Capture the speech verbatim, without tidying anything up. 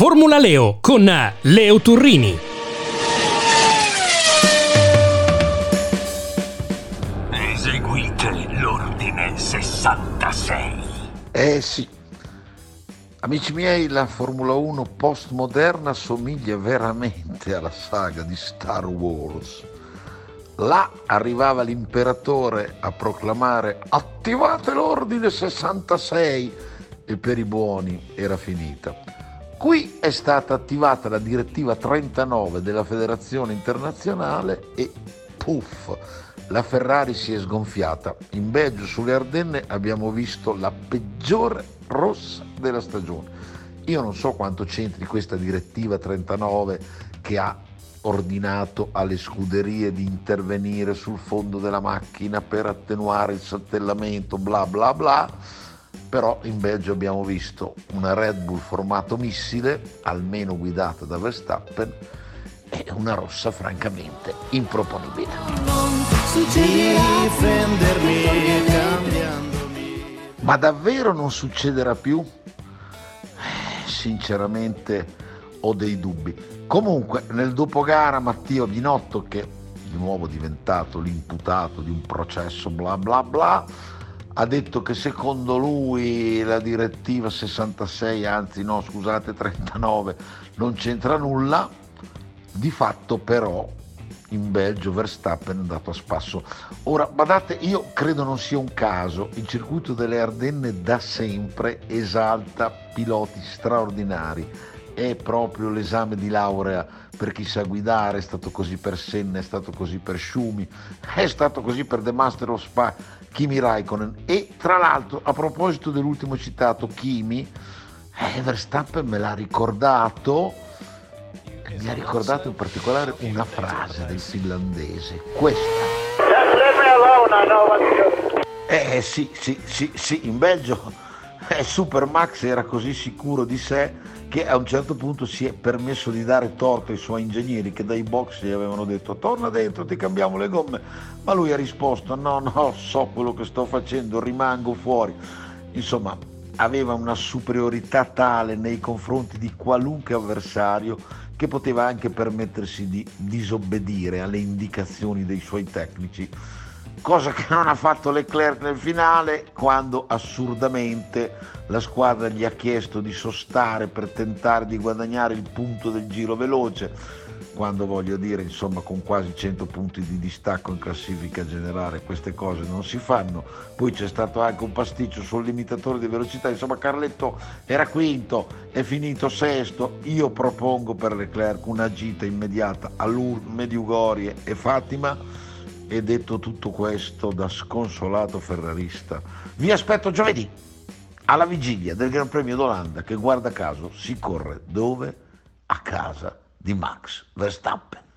Formula Leo con Leo Turrini. Eseguite l'ordine sessantasei. Eh sì, amici miei, la Formula uno postmoderna somiglia veramente alla saga di Star Wars. Là arrivava l'imperatore a proclamare «Attivate l'ordine sessantasei!» e per i buoni era finita. Qui è stata attivata la direttiva trentanove della Federazione Internazionale e puff, la Ferrari si è sgonfiata. In Belgio, sulle Ardenne, abbiamo visto la peggiore rossa della stagione. Io non so quanto c'entri questa direttiva trentanove che ha ordinato alle scuderie di intervenire sul fondo della macchina per attenuare il saltellamento, bla bla bla, però in Belgio abbiamo visto una Red Bull formato missile, almeno guidata da Verstappen, e una rossa francamente improponibile. Ma davvero non succederà più? Eh, sinceramente ho dei dubbi. Comunque nel dopogara Mattia Binotto, che di nuovo è diventato l'imputato di un processo bla bla bla, ha detto che secondo lui la direttiva sessantasei, anzi no scusate trentanove, non c'entra nulla. Di fatto però in Belgio Verstappen è andato a spasso. Ora badate, io credo non sia un caso, il circuito delle Ardenne da sempre esalta piloti straordinari. È proprio l'esame di laurea per chi sa guidare, è stato così per Senna, è stato così per Schumi, è stato così per The Master of Spa, Kimi Raikkonen. E tra l'altro, a proposito dell'ultimo citato Kimi, eh, Verstappen me l'ha ricordato, mi ha ricordato in particolare una frase del finlandese, questa. Eh sì, sì, sì, sì, in Belgio Eh, Supermax era così sicuro di sé che a un certo punto si è permesso di dare torto ai suoi ingegneri che dai box gli avevano detto torna dentro, ti cambiamo le gomme, ma lui ha risposto no no so quello che sto facendo, rimango fuori. Insomma, aveva una superiorità tale nei confronti di qualunque avversario che poteva anche permettersi di disobbedire alle indicazioni dei suoi tecnici, cosa che non ha fatto Leclerc nel finale, quando assurdamente la squadra gli ha chiesto di sostare per tentare di guadagnare il punto del giro veloce, quando voglio dire insomma con quasi cento punti di distacco in classifica generale queste cose non si fanno. Poi c'è stato anche un pasticcio sul limitatore di velocità, insomma Carletto era quinto, è finito sesto. Io propongo per Leclerc una gita immediata a Lourdes, Medjugorje e Fatima. E detto tutto questo da sconsolato ferrarista, vi aspetto giovedì alla vigilia del Gran Premio d'Olanda che, guarda caso, si corre dove? A casa di Max Verstappen.